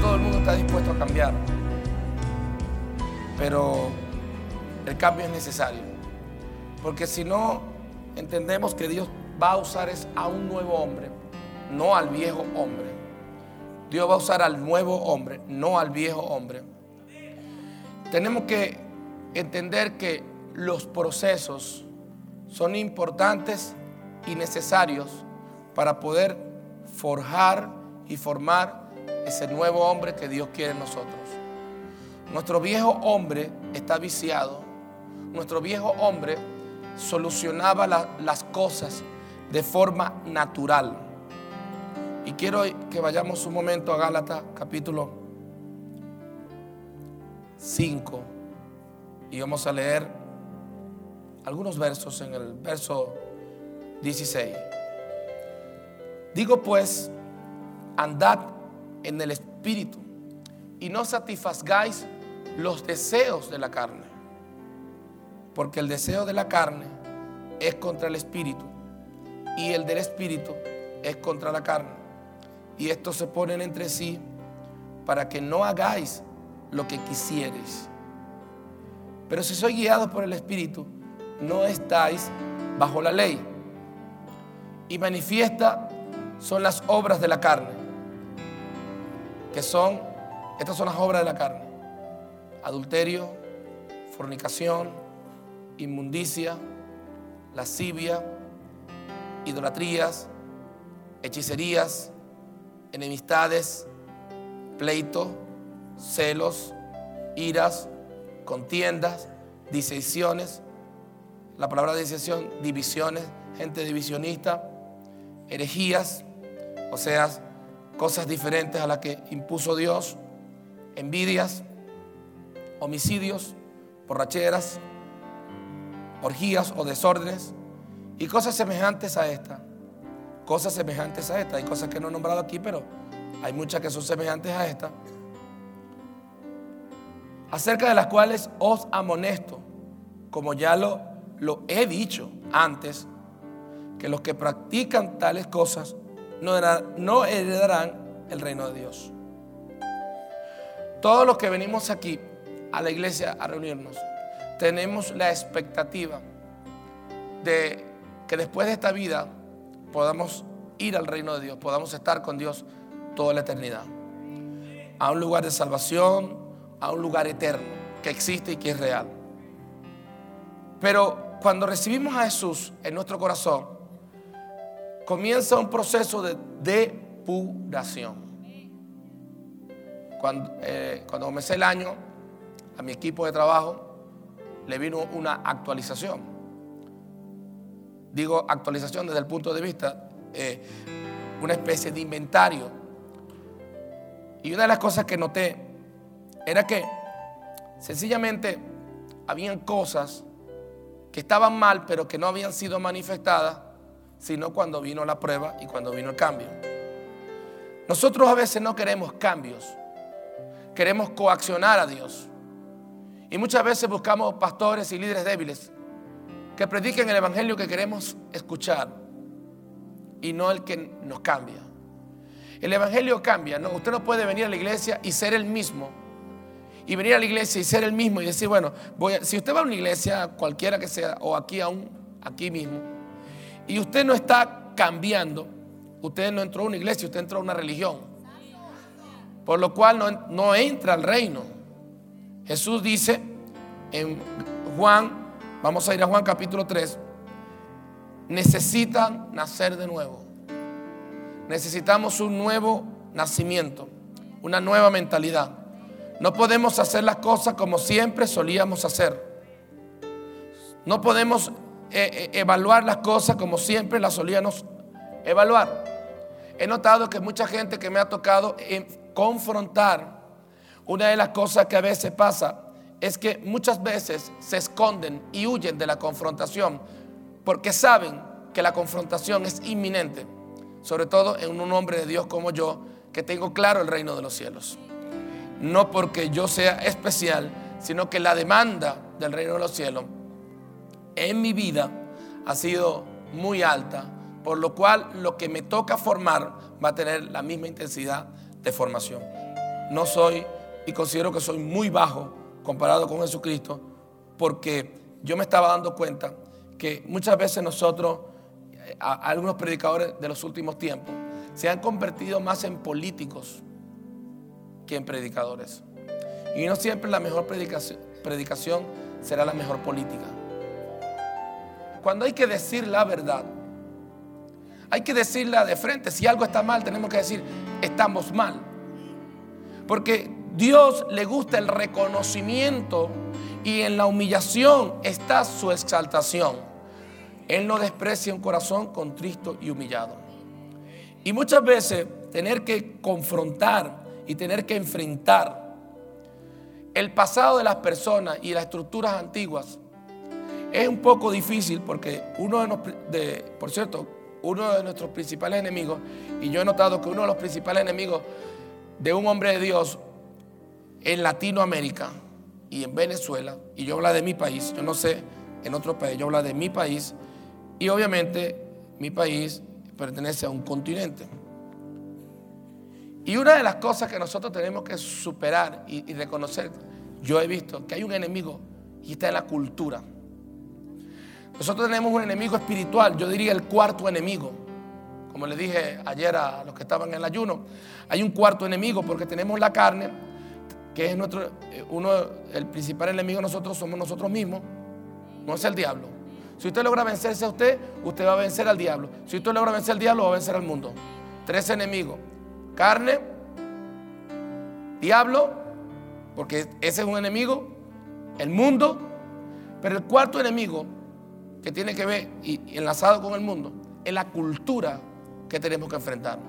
todo el mundo está dispuesto a cambiar, pero el cambio es necesario, porque si no entendemos que Dios va a usar es a un nuevo hombre, no al viejo hombre. Dios va a usar al nuevo hombre, no al viejo hombre. Tenemos que entender que los procesos son importantes y necesarios para poder forjar y formar ese nuevo hombre que Dios quiere en nosotros. Nuestro viejo hombre está viciado. Nuestro viejo hombre solucionaba las cosas de forma natural. Y quiero que vayamos un momento a Gálatas capítulo 5 y vamos a leer algunos versos en el verso 16. Digo pues, andad en el espíritu y no satisfagáis los deseos de la carne, porque el deseo de la carne es contra el espíritu y el del espíritu es contra la carne, y estos se ponen entre sí para que no hagáis lo que quisierais. Pero si sois guiados por el espíritu, no estáis bajo la ley. Y manifiesta son las obras de la carne, que son, estas son las obras de la carne: adulterio, fornicación, inmundicia, lascivia, idolatrías, hechicerías, enemistades, pleitos, celos, iras, contiendas, disensiones. La palabra disensión, divisiones, gente divisionista, herejías, o sea, cosas diferentes a las que impuso Dios, envidias, homicidios, borracheras, orgías o desórdenes y cosas semejantes a estas. Cosas semejantes a esta. Hay cosas que no he nombrado aquí, pero hay muchas que son semejantes a esta, acerca de las cuales os amonesto, como ya lo he dicho antes, que los que practican tales cosas no heredarán el reino de Dios. Todos los que venimos aquí a la iglesia a reunirnos tenemos la expectativa de que después de esta vida podamos ir al reino de Dios, podamos estar con Dios toda la eternidad, a un lugar de salvación, a un lugar eterno que existe y que es real. Pero cuando recibimos a Jesús en nuestro corazón, comienza un proceso de depuración. Cuando comencé el año, a mi equipo de trabajo le vino una actualización. Digo actualización desde el punto de vista, una especie de inventario. Y una de las cosas que noté era que sencillamente habían cosas que estaban mal, pero que no habían sido manifestadas, sino cuando vino la prueba y cuando vino el cambio. Nosotros a veces no queremos cambios, queremos coaccionar a Dios. Y muchas veces buscamos pastores y líderes débiles que prediquen el evangelio que queremos escuchar y no el que nos cambia. El evangelio cambia, ¿no? Usted no puede venir a la iglesia y ser el mismo, y venir a la iglesia y ser el mismo y decir, bueno, si usted va a una iglesia cualquiera que sea, o aquí aún, aquí mismo, y usted no está cambiando, usted no entró a una iglesia, usted entró a una religión, por lo cual no entra al reino. Jesús dice en Juan, vamos a ir a Juan capítulo 3. Necesitan nacer de nuevo. Necesitamos un nuevo nacimiento, una nueva mentalidad. No podemos hacer las cosas como siempre solíamos hacer. No podemos evaluar las cosas como siempre las solíamos evaluar. He notado que mucha gente que me ha tocado confrontar, una de las cosas que a veces pasa es que muchas veces se esconden y huyen de la confrontación porque saben que la confrontación es inminente, sobre todo en un hombre de Dios como yo, que tengo claro el reino de los cielos. No porque yo sea especial, sino que la demanda del reino de los cielos en mi vida ha sido muy alta, por lo cual lo que me toca formar va a tener la misma intensidad de formación. no soy y considero que soy muy bajo comparado con Jesucristo, porque yo me estaba dando cuenta que muchas veces nosotros, algunos predicadores de los últimos tiempos, se han convertido más en políticos que en predicadores. Y no siempre la mejor predicación será la mejor política. Cuando hay que decir la verdad, hay que decirla de frente. Si algo está mal, tenemos que decir: estamos mal. Porque Dios le gusta el reconocimiento, y en la humillación está su exaltación. Él no desprecia un corazón contristo y humillado. Y muchas veces tener que confrontar y tener que enfrentar el pasado de las personas y las estructuras antiguas es un poco difícil, porque uno de nuestros principales enemigos, y yo he notado que uno de los principales enemigos de un hombre de Dios en Latinoamérica y en Venezuela, y yo hablo de mi país, yo no sé en otro país, yo hablo de mi país, y obviamente mi país pertenece a un continente. Y una de las cosas que nosotros tenemos que superar y reconocer, yo he visto que hay un enemigo y está en la cultura. Nosotros tenemos un enemigo espiritual, yo diría el cuarto enemigo. Como les dije ayer a los que estaban en el ayuno, hay un cuarto enemigo, porque tenemos la carne, que es el principal enemigo de nosotros somos nosotros mismos, no es el diablo. Si usted logra vencerse a usted, usted va a vencer al diablo. Si usted logra vencer al diablo, va a vencer al mundo. 3 enemigos: carne, diablo, porque ese es un enemigo, el mundo, pero el cuarto enemigo, que tiene que ver y enlazado con el mundo, es la cultura que tenemos que enfrentar.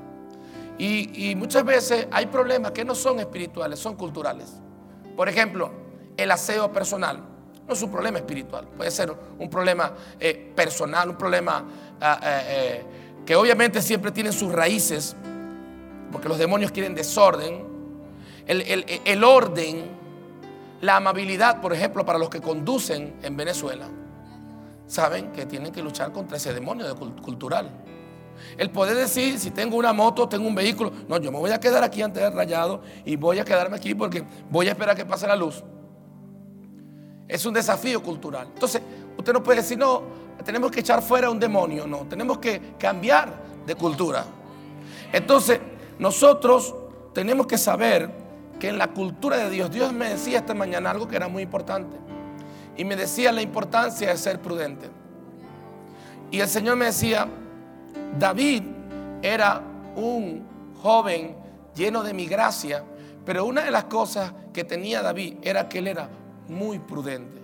Y muchas veces hay problemas que no son espirituales, son culturales. Por ejemplo, el aseo personal no es un problema espiritual, puede ser un problema personal, un problema que obviamente siempre tiene sus raíces, porque los demonios quieren desorden, el orden, la amabilidad. Por ejemplo, para los que conducen en Venezuela, saben que tienen que luchar contra ese demonio cultural. El poder decir: si tengo una moto, tengo un vehículo, no, yo me voy a quedar aquí antes del rayado y voy a quedarme aquí porque voy a esperar que pase la luz. Es un desafío cultural. Entonces, usted no puede decir: no, tenemos que echar fuera a un demonio. No, tenemos que cambiar de cultura. Entonces, nosotros tenemos que saber que en la cultura de Dios, Dios me decía esta mañana algo que era muy importante. Y me decía la importancia de ser prudente. Y el Señor me decía: David era un joven lleno de mi gracia, pero una de las cosas que tenía David era que él era muy prudente.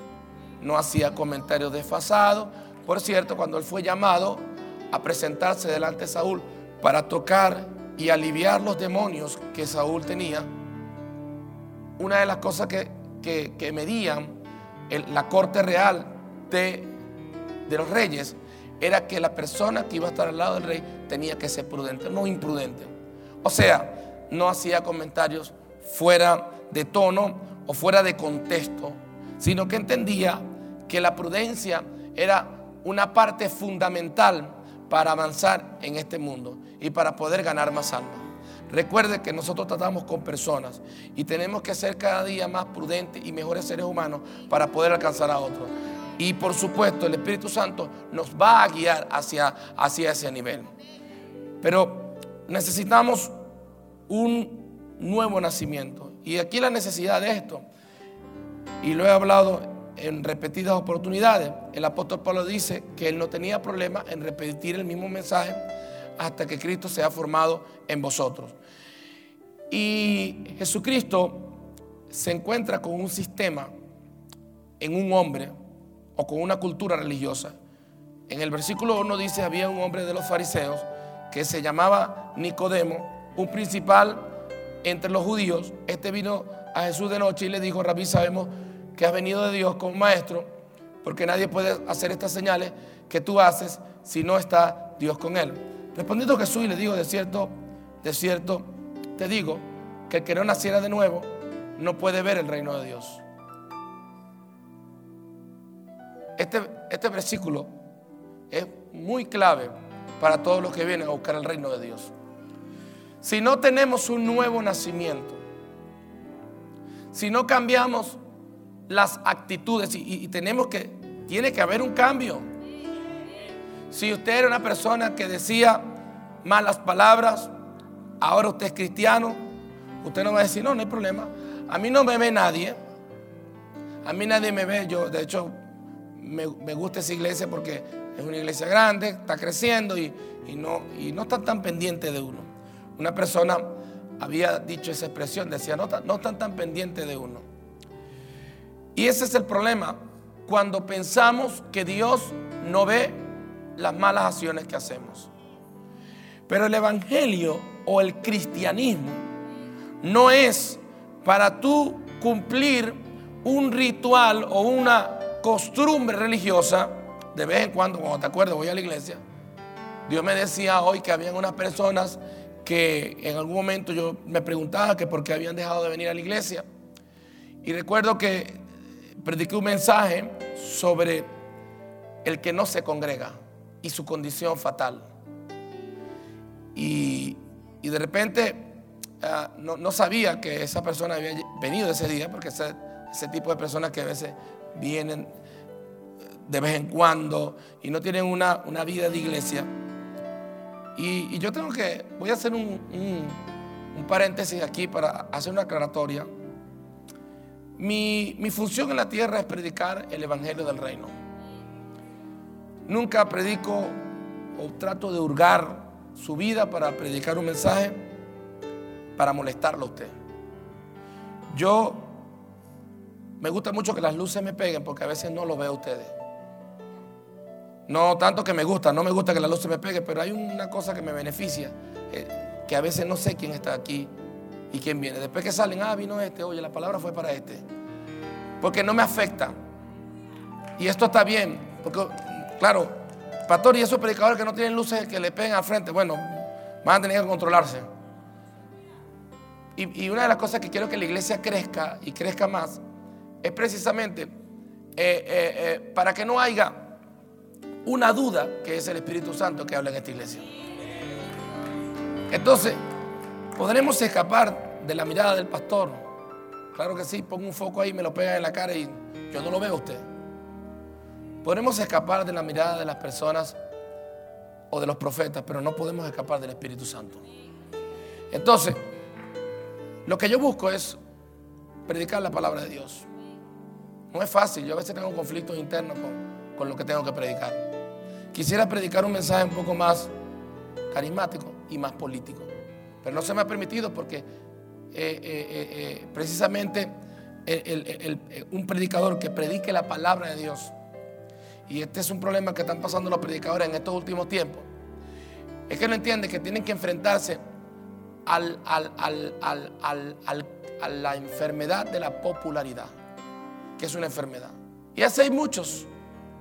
No hacía comentarios desfasados. Por cierto, cuando él fue llamado a presentarse delante de Saúl para tocar y aliviar los demonios que Saúl tenía, una de las cosas que medían la corte real de los reyes era que la persona que iba a estar al lado del rey tenía que ser prudente, no imprudente. O sea, no hacía comentarios fuera de tono o fuera de contexto, sino que entendía que la prudencia era una parte fundamental para avanzar en este mundo y para poder ganar más almas. Recuerde que nosotros tratamos con personas y tenemos que ser cada día más prudentes y mejores seres humanos para poder alcanzar a otros. Y por supuesto, el Espíritu Santo nos va a guiar hacia ese nivel. Pero necesitamos un nuevo nacimiento. Y aquí la necesidad de esto, y lo he hablado en repetidas oportunidades, el apóstol Pablo dice que él no tenía problema en repetir el mismo mensaje hasta que Cristo sea formado en vosotros. Y Jesucristo se encuentra con un sistema en un hombre o con una cultura religiosa. En el versículo 1 dice: había un hombre de los fariseos que se llamaba Nicodemo, un principal entre los judíos. Este vino a Jesús de noche y le dijo: Rabí, sabemos que has venido de Dios como maestro, porque nadie puede hacer estas señales que tú haces si no está Dios con él. Respondiendo Jesús y le dijo: de cierto, te digo que el que no naciera de nuevo no puede ver el reino de Dios. Este versículo es muy clave para todos los que vienen a buscar el reino de Dios. Si no tenemos un nuevo nacimiento, Si no cambiamos las actitudes, y tiene que haber un cambio. Si usted era una persona que decía malas palabras, ahora usted es cristiano, usted no va a decir, no hay problema, a mí no me ve nadie, a mí nadie me ve. Yo de hecho me gusta esa iglesia porque es una iglesia grande, está creciendo y no están tan pendientes de uno. Una persona había dicho esa expresión, decía, no están tan pendientes de uno. Y ese es el problema, cuando pensamos que Dios no ve las malas acciones que hacemos. Pero el evangelio o el cristianismo no es para tú cumplir un ritual o una costumbre religiosa. De vez en cuando te acuerdas, voy a la iglesia. Dios me decía hoy que habían unas personas que en algún momento yo me preguntaba que por qué habían dejado de venir a la iglesia. Y recuerdo que prediqué un mensaje sobre el que no se congrega y su condición fatal. Y de repente no sabía que esa persona había venido ese día, porque ese tipo de personas que a veces vienen de vez en cuando y no tienen una vida de iglesia. Y yo voy a hacer un paréntesis aquí para hacer una aclaratoria. Mi función en la tierra es predicar el evangelio del reino. Nunca predico o trato de hurgar su vida para predicar un mensaje para molestarlo a usted. Me gusta mucho que las luces me peguen, porque a veces no lo veo a ustedes. No tanto que no me gusta que las luces me peguen, pero hay una cosa que me beneficia, que a veces no sé quién está aquí y quién viene. Después que salen, vino este, oye, la palabra fue para este, porque no me afecta. Y esto está bien, porque claro, pastor, y esos predicadores que no tienen luces que le peguen al frente, bueno, van a tener que controlarse. Y una de las cosas que quiero que la iglesia crezca y crezca más es precisamente para que no haya una duda que es el Espíritu Santo que habla en esta iglesia. Entonces, ¿podremos escapar de la mirada del pastor? Claro que sí, pongo un foco ahí, me lo pegan en la cara y yo no lo veo a usted. Podremos escapar de la mirada de las personas o de los profetas, pero no podemos escapar del Espíritu Santo. Entonces, lo que yo busco es predicar la palabra de Dios. No es fácil, yo a veces tengo conflictos internos con lo que tengo que predicar. Quisiera predicar un mensaje un poco más carismático y más político, pero no se me ha permitido porque precisamente un predicador que predique la palabra de Dios, y este es un problema que están pasando los predicadores en estos últimos tiempos, es que no entienden que tienen que enfrentarse a la enfermedad de la popularidad, que es una enfermedad, y así hay muchos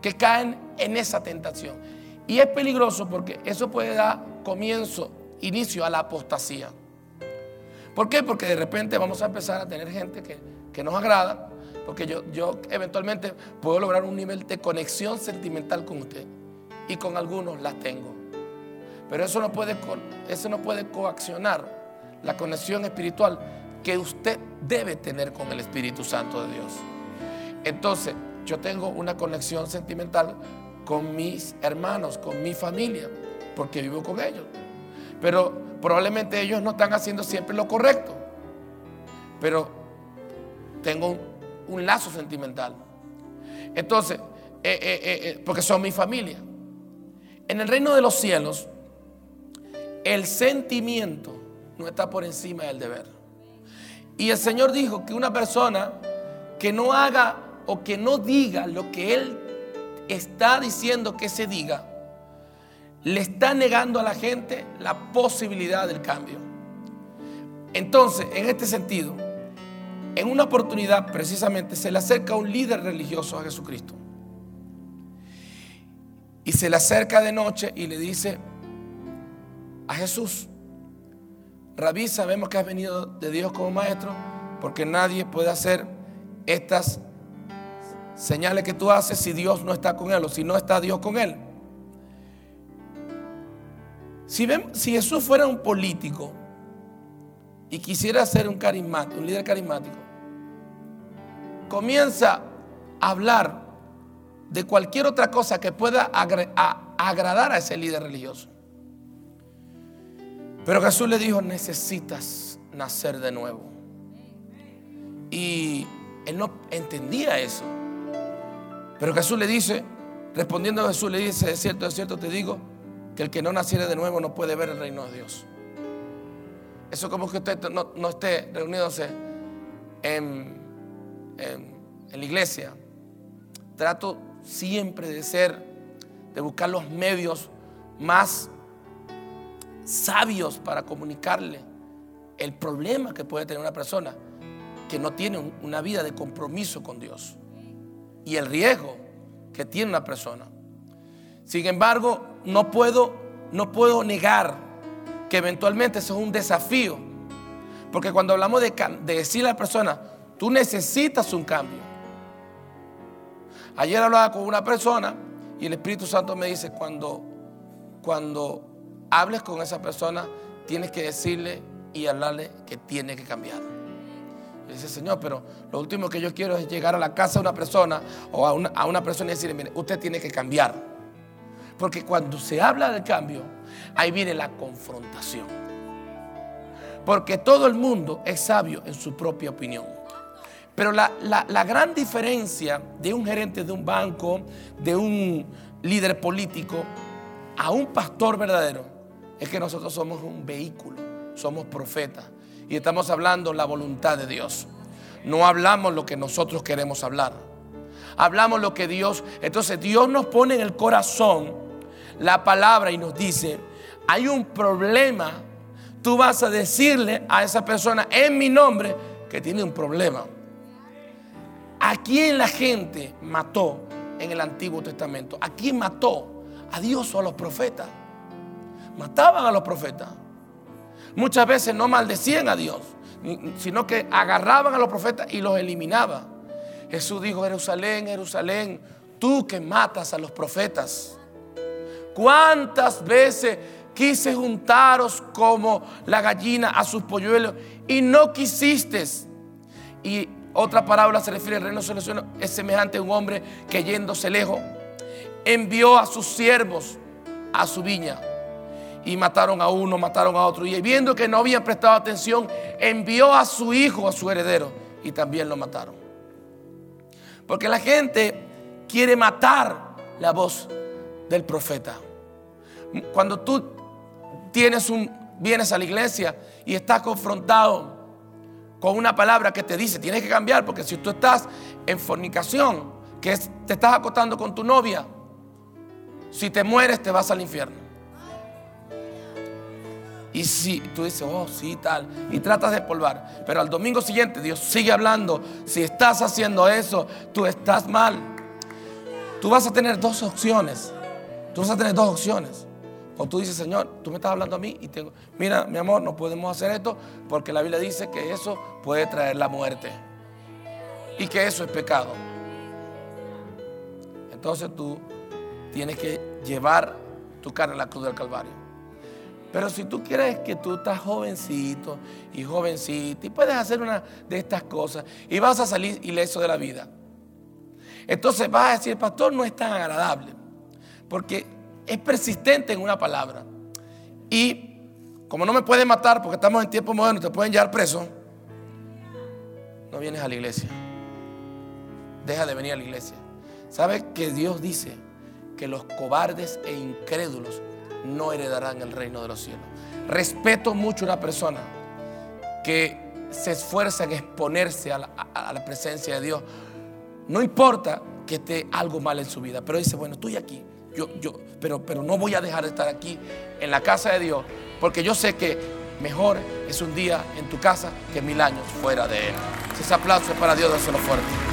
que caen en esa tentación. Y es peligroso porque eso puede dar inicio a la apostasía. ¿Por qué? Porque de repente vamos a empezar a tener gente que nos agrada, porque yo eventualmente puedo lograr un nivel de conexión sentimental con usted, y con algunos las tengo. Pero eso no puede coaccionar la conexión espiritual que usted debe tener con el Espíritu Santo de Dios. Entonces, yo tengo una conexión sentimental con mis hermanos, con mi familia, porque vivo con ellos. Pero probablemente ellos no están haciendo siempre lo correcto, pero tengo un lazo sentimental. Entonces, porque son mi familia. En el reino de los cielos, el sentimiento no está por encima del deber. Y el Señor dijo que una persona que no haga o que no diga lo que Él está diciendo que se diga, le está negando a la gente la posibilidad del cambio. Entonces, en este sentido, en una oportunidad precisamente se le acerca un líder religioso a Jesucristo, y se le acerca de noche y le dice a Jesús: Rabí, sabemos que has venido de Dios como maestro, porque nadie puede hacer estas señales que tú haces si Dios no está con él, o si no está Dios con él. Si Jesús fuera un político y quisiera ser un líder carismático, comienza a hablar de cualquier otra cosa que pueda agradar a ese líder religioso. Pero Jesús le dijo: necesitas nacer de nuevo. Y él no entendía eso. Pero Jesús le dice, respondiendo a Jesús le dice: de cierto te digo que el que no naciere de nuevo no puede ver el reino de Dios. Eso como que usted no esté reuniéndose en la iglesia. Trato siempre de buscar los medios más sabios para comunicarle el problema que puede tener una persona que no tiene una vida de compromiso con Dios y el riesgo que tiene una persona. Sin embargo, no puedo negar que eventualmente eso es un desafío, porque cuando hablamos de decirle a la persona: tú necesitas un cambio. Ayer hablaba con una persona y el Espíritu Santo me dice: cuando hables con esa persona tienes que decirle y hablarle que tiene que cambiar. Y dice: Señor, pero lo último que yo quiero es llegar a la casa de una persona o a una persona y decirle: mire, usted tiene que cambiar. Porque cuando se habla del cambio, ahí viene la confrontación. Porque todo el mundo es sabio en su propia opinión. Pero la gran diferencia de un gerente de un banco, de un líder político, a un pastor verdadero, es que nosotros somos un vehículo, somos profetas y estamos hablando la voluntad de Dios. No hablamos lo que nosotros queremos hablar, hablamos lo que Dios. Entonces Dios nos pone en el corazón la palabra y nos dice: hay un problema. Tú vas a decirle a esa persona en mi nombre que tiene un problema. ¿A quién la gente mató en el Antiguo Testamento? ¿A quién mató? ¿A Dios o a los profetas? Mataban a los profetas. Muchas veces no maldecían a Dios, sino que agarraban a los profetas y los eliminaban. Jesús dijo: Jerusalén, Jerusalén, tú que matas a los profetas, ¿cuántas veces quise juntaros como la gallina a sus polluelos y no quisiste? Y otra parábola se refiere al reino de los cielos, es semejante a un hombre que yéndose lejos envió a sus siervos a su viña y mataron a uno, mataron a otro, y viendo que no habían prestado atención envió a su hijo, a su heredero, y también lo mataron. Porque la gente quiere matar la voz del profeta. Cuando tú vienes a la iglesia y estás confrontado con una palabra que te dice tienes que cambiar, porque si tú estás en fornicación, que te estás acostando con tu novia, si te mueres te vas al infierno. Y si tú dices: oh sí, tal, y tratas de polvar, pero al domingo siguiente Dios sigue hablando: si estás haciendo eso, tú estás mal. Tú vas a tener dos opciones. O tú dices: Señor, tú me estás hablando a mí y mira, mi amor, no podemos hacer esto porque la Biblia dice que eso puede traer la muerte y que eso es pecado. Entonces tú tienes que llevar tu carne a la cruz del Calvario. Pero si tú crees que tú estás jovencito y jovencita y puedes hacer una de estas cosas y vas a salir ileso de la vida, entonces vas a decir: pastor, no es tan agradable, porque es persistente en una palabra. Y como no me pueden matar porque estamos en tiempo moderno, te pueden llevar preso, no vienes a la iglesia. Deja de venir a la iglesia. ¿Sabes que Dios dice que los cobardes e incrédulos no heredarán el reino de los cielos? Respeto mucho a una persona que se esfuerza en exponerse a la presencia de Dios. No importa que esté algo mal en su vida, pero dice: bueno, estoy aquí. Pero no voy a dejar de estar aquí en la casa de Dios, porque yo sé que mejor es un día en tu casa que 1000 años fuera de él. Ese aplauso es para Dios, dáselo fuerte.